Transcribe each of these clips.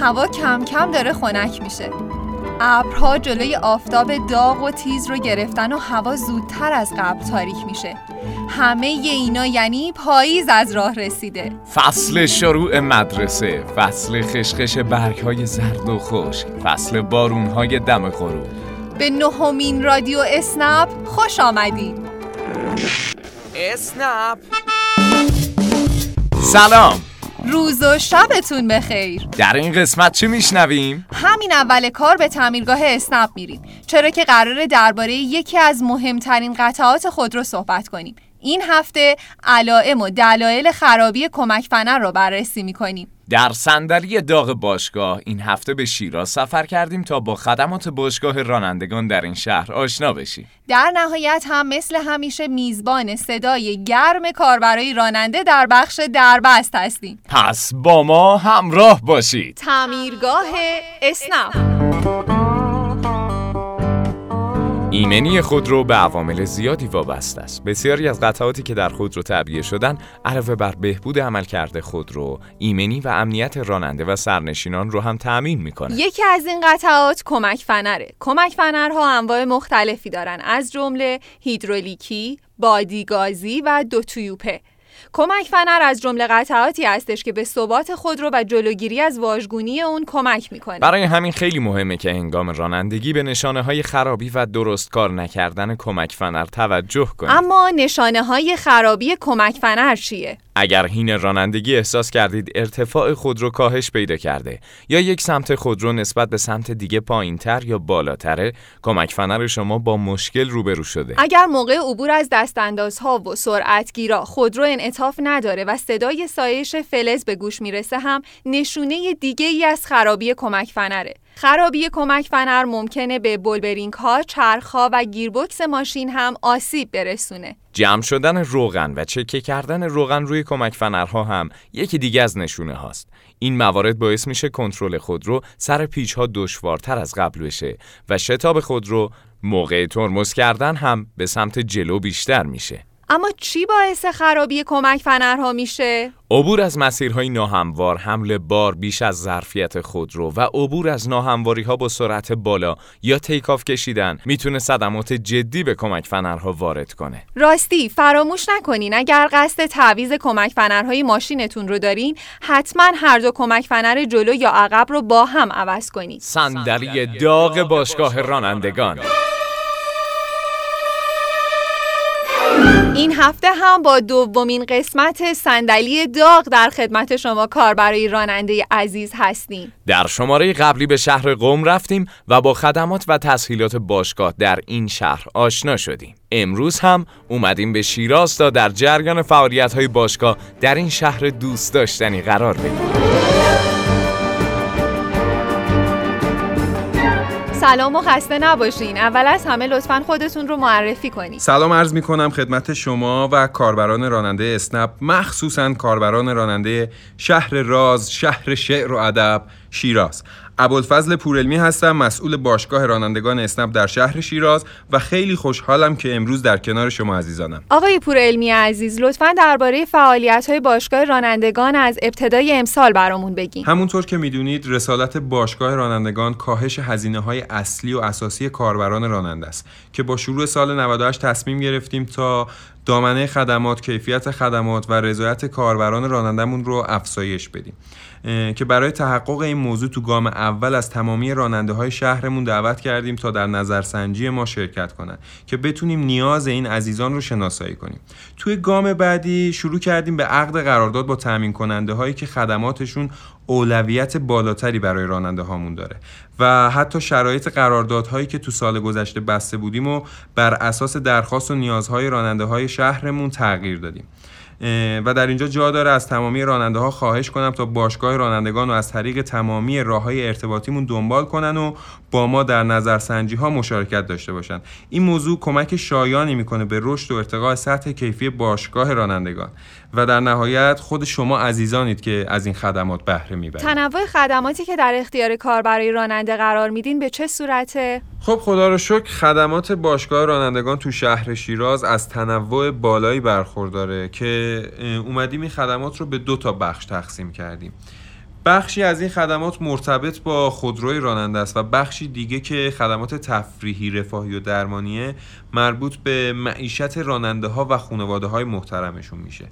هوا کم کم داره خنک میشه. ابرها جلوی آفتاب داغ و تیز رو گرفتن و هوا زودتر از قبل تاریک میشه. همه اینا یعنی پاییز از راه رسیده. فصل شروع مدرسه، فصل خشخش برگ‌های زرد و خشک، فصل بارون‌های دم غروب. به نهمین رادیو اسنپ خوش آمدید. اسنپ سلام، روز و شبتون بخیر. در این قسمت چی میشنویم؟ همین اول کار به تعمیرگاه اسنپ میریم، چرا که قراره درباره یکی از مهمترین قطعات خودرو صحبت کنیم. این هفته علائم و دلایل خرابی کمک فنر رو بررسی میکنیم. در صندلی داغ باشگاه این هفته به شیراز سفر کردیم تا با خدمات باشگاه رانندگان در این شهر آشنا بشیم. در نهایت هم مثل همیشه میزبان صدای گرم کاربرای راننده در بخش دربست هستیم. پس با ما همراه باشید. تعمیرگاه اسنپ. ایمنی خودرو به عوامل زیادی وابسته است. بسیاری از قطعاتی که در خودرو تعبیه شدن علاوه بر بهبود عملکرد خودرو، ایمنی و امنیت راننده و سرنشینان رو هم تأمین میکنه. یکی از این قطعات کمک فنره. کمک فنرها انواع مختلفی دارن، از جمله هیدرولیکی، بادیگازی و دو تویوپه. کمک فنر از جمله قطعاتی هستش که به ثبات خودرو و جلوگیری از واژگونی اون کمک میکنه. برای همین خیلی مهمه که هنگام رانندگی به نشانه‌های خرابی و درست کار نکردن کمک فنر توجه کنید. اما نشانه‌های خرابی کمک فنر چیه؟ اگر هین رانندگی احساس کردید ارتفاع خودرو کاهش پیدا کرده یا یک سمت خودرو نسبت به سمت دیگه پایین‌تر یا بالاتره، کمک فنر شما با مشکل روبرو شده. اگر موقع عبور از دستاندازها و سرعتگیرا خودرو انعطاف نداره و صدای سایش فلز به گوش میرسه، هم نشونه دیگه‌ای از خرابی کمک فنره. خرابی کمک فنر ممکنه به بولبرینگ‌ها، چرخ‌ها و گیربکس ماشین هم آسیب برسونه. جمع شدن روغن و چکه کردن روغن روی کمک فنرها هم یکی دیگه از نشونه هاست. این موارد باعث میشه کنترل خودرو سر پیچ‌ها دشوارتر از قبل بشه و شتاب خودرو موقع ترمز کردن هم به سمت جلو بیشتر میشه. اما چی باعث خرابی کمک فنرها میشه؟ عبور از مسیرهای ناهموار، حمل بار بیش از ظرفیت خودرو و عبور از ناهمواری‌ها با سرعت بالا یا تیکاف کشیدن میتونه صدمات جدی به کمک فنرها وارد کنه. راستی فراموش نکنین اگر قصد تعویض کمک فنرهای ماشینتون رو دارین، حتما هر دو کمک فنر جلو یا عقب رو با هم عوض کنید. صندلی داغ باشگاه رانندگان. این هفته هم با دومین قسمت صندلی داغ در خدمت شما کاربرای راننده عزیز هستیم. در شماره قبلی به شهر قم رفتیم و با خدمات و تسهیلات باشگاه در این شهر آشنا شدیم. امروز هم اومدیم به شیراز تا در جریان فعالیت‌های باشگاه در این شهر دوست داشتنی قرار بدیم. سلام و خسته نباشین. اول از همه لطفاً خودتون رو معرفی کنید. سلام عرض می‌کنم خدمت شما و کاربران راننده اسنپ، مخصوصاً کاربران راننده شهر راز، شهر شعر و ادب، شیراز. عبدالفضل پورالمی هستم، مسئول باشگاه رانندگان اسنپ در شهر شیراز و خیلی خوشحالم که امروز در کنار شما عزیزانم. آقای پورالمی عزیز، لطفاً درباره فعالیت‌های باشگاه رانندگان از ابتدای امسال برامون بگین. همونطور که می‌دونید رسالت باشگاه رانندگان کاهش هزینه‌های اصلی و اساسی کاربران راننده است که با شروع سال 98 تصمیم گرفتیم تا دامنه خدمات، کیفیت خدمات و رضایت کاربران رانندمون رو افزایش بدیم که برای تحقق این موضوع تو گام اول از تمامی راننده های شهرمون دعوت کردیم تا در نظرسنجی ما شرکت کنن که بتونیم نیاز این عزیزان رو شناسایی کنیم. توی گام بعدی شروع کردیم به عقد قرارداد با تامین کننده هایی که خدماتشون اولویت بالاتری برای راننده هامون داره و حتی شرایط قراردادهایی که تو سال گذشته بسته بودیم و بر اساس درخواست و نیازهای راننده های شهرمون تغییر دادیم. و در اینجا جا داره از تمامی راننده ها خواهش کنم تا باشگاه رانندگان رو از طریق تمامی راههای ارتباطیمون دنبال کنن و با ما در نظرسنجی ها مشارکت داشته باشن. این موضوع کمک شایانی میکنه به رشد و ارتقاء سطح کیفی باشگاه رانندگان و در نهایت خود شما عزیزانید که از این خدمات بهره میبرید. تنوع خدماتی که در اختیار کاربرای راننده قرار میدین به چه صورته؟ خب خدا رو شکر خدمات باشگاه رانندگان تو شهر شیراز از تنوع بالایی برخورداره که اومدیم این خدمات رو به 2 تا بخش تقسیم کردیم. بخشی از این خدمات مرتبط با خودروی راننده است و بخشی دیگه که خدمات تفریحی، رفاهی و درمانیه مربوط به معیشت راننده ها و خانواده های محترمشون میشه.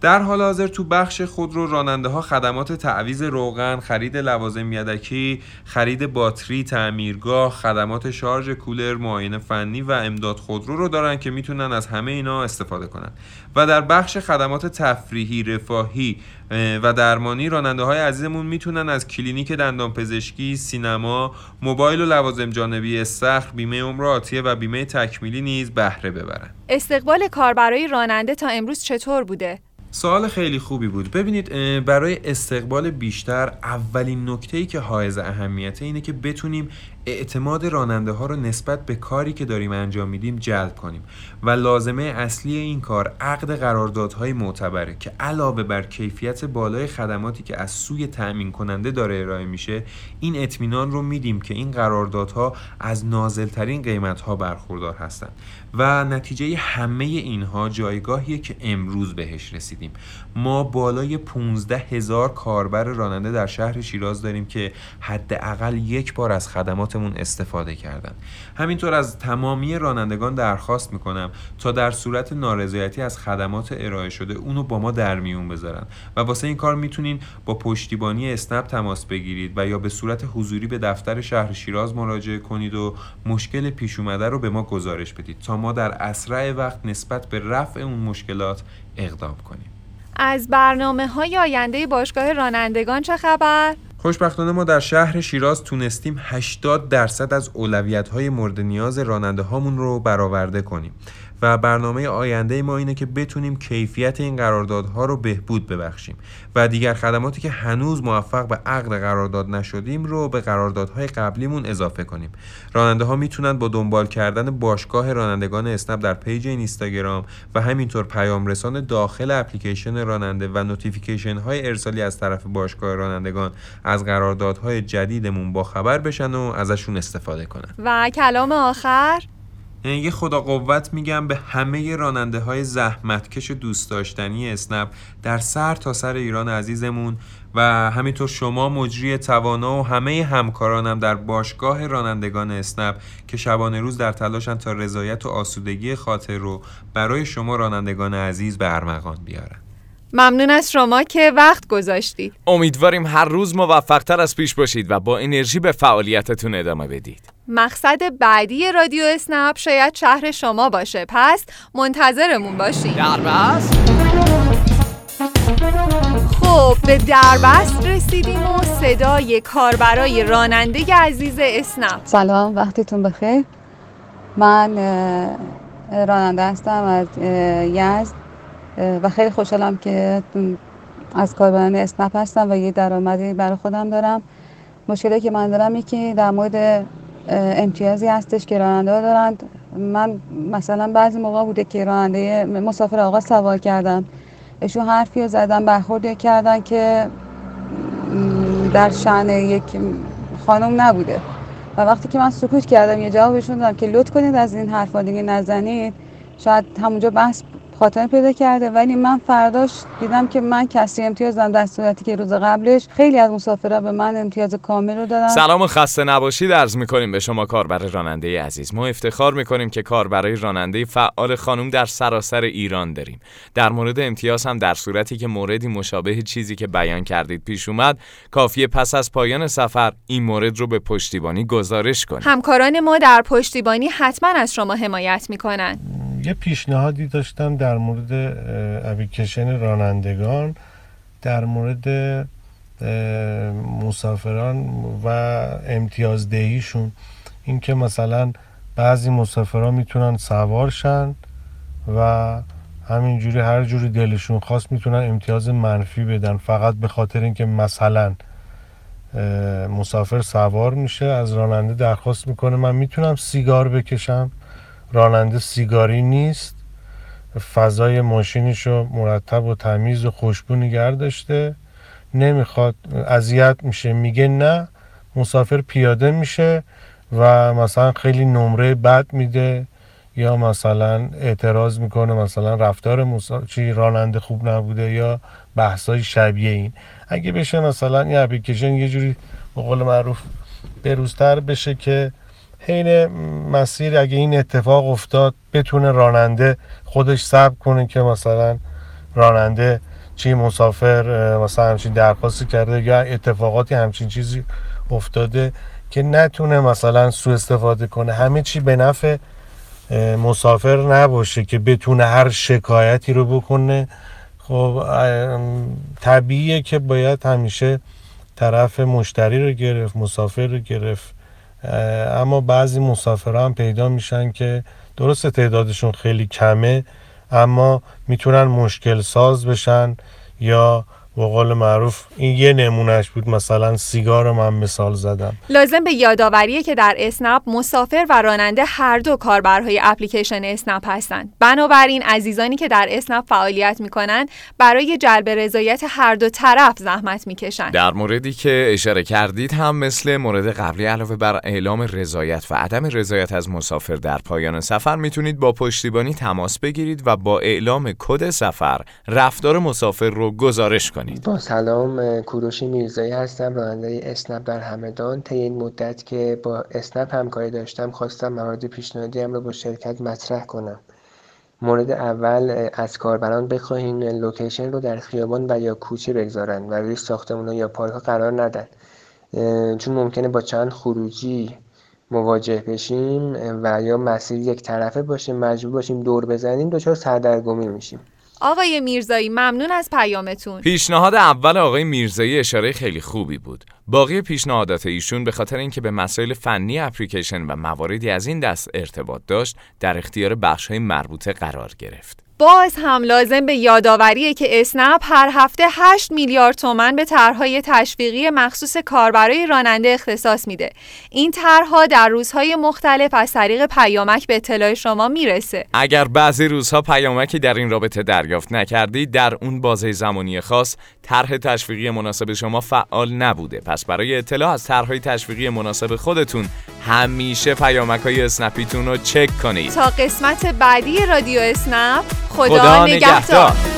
در حال حاضر تو بخش خودرو راننده ها خدمات تعویض روغن، خرید لوازم یدکی، خرید باتری، تعمیرگاه، خدمات شارژ کولر، معاینه فنی و امداد خودرو رو دارن که میتونن از همه اینا استفاده کنن. و در بخش خدمات تفریحی، رفاهی و درمانی راننده های عزیزمون میتونن از کلینیک دندانپزشکی، سینما، موبایل و لوازم جانبی سخت، بیمه عمر آتیه و بیمه تکمیلی نیز بهره ببرن. استقبال کاربرای راننده تا امروز چطور بوده؟ سوال خیلی خوبی بود. ببینید، برای استقبال بیشتر اولین نکته‌ای که حائز اهمیته اینه که بتونیم اعتماد راننده ها رو نسبت به کاری که داریم انجام میدیم جلب کنیم و لازمه اصلی این کار عقد قراردادهای معتبره که علاوه بر کیفیت بالای خدماتی که از سوی تأمین کننده داره ارائه میشه، این اطمینان رو میدیم که این قراردادها از نازلترین قیمت ها برخوردار هستند و نتیجه همه اینها جایگاهیه که امروز بهش رسیدیم. ما بالای 15,000 کاربر راننده در شهر شیراز داریم که حداقل یک بار از خدمات استفاده کردن. همینطور از تمامی رانندگان درخواست میکنم تا در صورت نارضایتی از خدمات ارائه شده اونو با ما در میون بذارن و واسه این کار میتونین با پشتیبانی اسنپ تماس بگیرید و یا به صورت حضوری به دفتر شهر شیراز مراجعه کنید و مشکل پیش اومده رو به ما گزارش بدید تا ما در اسرع وقت نسبت به رفع اون مشکلات اقدام کنیم. از برنامه‌های آینده باشگاه رانندگان چه خبر؟ خوشبختانه ما در شهر شیراز تونستیم 80% از اولویت‌های مورد نیاز راننده هامون رو برآورده کنیم و برنامه آینده ما اینه که بتونیم کیفیت این قراردادها رو بهبود ببخشیم و دیگر خدماتی که هنوز موفق به عقد قرارداد نشدیم رو به قراردادهای قبلیمون اضافه کنیم. راننده ها میتونن با دنبال کردن باشگاه رانندگان اسنپ در پیج اینستاگرام و همینطور پیام رسان داخل اپلیکیشن راننده و نوتیفیکیشن های ارسالی از طرف باشگاه رانندگان از قراردادهای جدیدمون با خبر بشن و ازشون استفاده کنن. و کلام آخر یه خدا قوت میگم به همه راننده های زحمتکش دوست داشتنی اسنپ در سر تا سر ایران عزیزمون و همینطور شما مجری توانا و همه همکارانم در باشگاه رانندگان اسنپ که شبانه روز در تلاشن تا رضایت و آسودگی خاطر رو برای شما رانندگان عزیز به ارمغان بیارن. ممنون از شما که وقت گذاشتید. امیدواریم هر روز موفق‌تر از پیش باشید و با انرژی به فعالیتتون ادامه بدید. مقصد بعدی رادیو اسنپ شاید شهر شما باشه، پس منتظرمون باشید. دربست؟ خب به دربست رسیدیم و صدای کاربرای راننده عزیز اسنپ. سلام، وقتتون بخیر. من راننده هستم از یزد و خیلی خوشحالم که از کاربران اسنپ هستم و یه درآمدی برای خودم دارم. مشکلی که من دارم اینه که در مورد امتیازی هستش که راننده‌ها دارند. من مثلا بعضی موقع بوده که راننده مسافر آقا سوار کردم، ایشون حرفی رو زدن، برخورد کردن که در شأن یک خانم نبوده و وقتی که من سکوت کردم یه جوابشون دادم که لطف کنید از این حرفا دیگه نزنید، شاید همونجا بحث خاطر پیدا کرده. ولی من فرداش دیدم که من کسی امتیاز دادم در صورتی که روز قبلش خیلی از مسافرها به من امتیاز کامل رو دادن. سلام و خسته نباشید عرض می‌کنیم به شما کاربر راننده عزیز. ما افتخار می‌کنیم که کاربرای راننده فعال خانم در سراسر ایران داریم. در مورد امتیاز هم در صورتی که موردی مشابه چیزی که بیان کردید پیش اومد، کافیه پس از پایان سفر این مورد رو به پشتیبانی گزارش کنید. همکاران ما در پشتیبانی حتما از شما حمایت می‌کنن. یه پیشنهادی داشتم در مورد اپلیکیشن رانندگان در مورد مسافران و امتیازدهیشون، این که مثلا بعضی مسافران میتونن سوار شن و همینجوری هر جوری دلشون خواست میتونن امتیاز منفی بدن فقط به خاطر اینکه مثلا مسافر سوار میشه، از راننده درخواست میکنه من میتونم سیگار بکشم، راننده سیگاری نیست، فضای ماشینشو مرتب و تمیز و خوشبو نگه داشته، نمیخواد، اذیت میشه، میگه نه، مسافر پیاده میشه و مثلا خیلی نمره بد میده یا مثلا اعتراض میکنه مثلا رفتار راننده خوب نبوده یا بحثای شبیه این، اگه بشه مثلا این اپلیکیشن یه جوری به قول معروف بروزتر بشه که حین مسیر اگه این اتفاق افتاد بتونه راننده خودش ثبت کنه که مثلا راننده چی مسافر مثلا همچین درخواستی کرده یا اتفاقاتی همچین چیزی افتاده که نتونه مثلا سوء استفاده کنه. همه چی به نفع مسافر نباشه که بتونه هر شکایتی رو بکنه. خب طبیعیه که باید همیشه طرف مشتری رو گرفت، مسافر رو گرفت، اما بعضی مسافرها هم پیدا میشن که درسته تعدادشون خیلی کمه اما میتونن مشکل ساز بشن، یا به قول معروف این یه نمونهش بود، مثلا سیگار من مثال زدم. لازم به یادآوریه که در اسنپ مسافر و راننده هر دو کاربرهای اپلیکیشن اسنپ هستند. بنابراین عزیزانی که در اسنپ فعالیت میکنن برای جلب رضایت هر دو طرف زحمت میکشن. در موردی که اشاره کردید هم مثل مورد قبلی علاوه بر اعلام رضایت و عدم رضایت از مسافر در پایان سفر میتونید با پشتیبانی تماس بگیرید و با اعلام کد سفر رفتار مسافر رو گزارش کنید. با سلام، کوروشی میرزایی هستم، راننده اسنپ در همدان. طی این مدت که با اسنپ همکاری داشتم خواستم موارد پیشنهادیم رو با شرکت مطرح کنم. مورد اول از کاربران بخواهیم لوکیشن رو در خیابان و یا کوچه بگذارن و روی ساختمان‌ها یا پارک‌ها قرار ندن، چون ممکنه با چند خروجی مواجه بشیم و یا مسیر یک طرفه باشه، مجبور باشیم دور بزنیم، دچار سردرگمی میشیم. آقای میرزایی ممنون از پیامتون. پیشنهاد اول آقای میرزایی اشاره خیلی خوبی بود. باقی پیشنهادات ایشون به خاطر اینکه به مسائل فنی اپلیکیشن و مواردی از این دست ارتباط داشت در اختیار بخش‌های مربوطه قرار گرفت. باز هم لازم به یادآوریه که اسنپ هر هفته 8 میلیارد تومان به طرح‌های تشویقی مخصوص کاربرای راننده اختصاص میده. این طرح‌ها در روزهای مختلف از طریق پیامک به اطلاع شما میرسه. اگر بعضی روزها پیامکی در این رابطه دریافت نکردید، در اون بازه زمانی خاص طرح تشویقی مناسب شما فعال نبوده. پس برای اطلاع از طرح‌های تشویقی مناسب خودتون همیشه پیامک‌های اسنپیتون رو چک کنید. تا قسمت بعدی رادیو اسنپ، خدا نگهدار.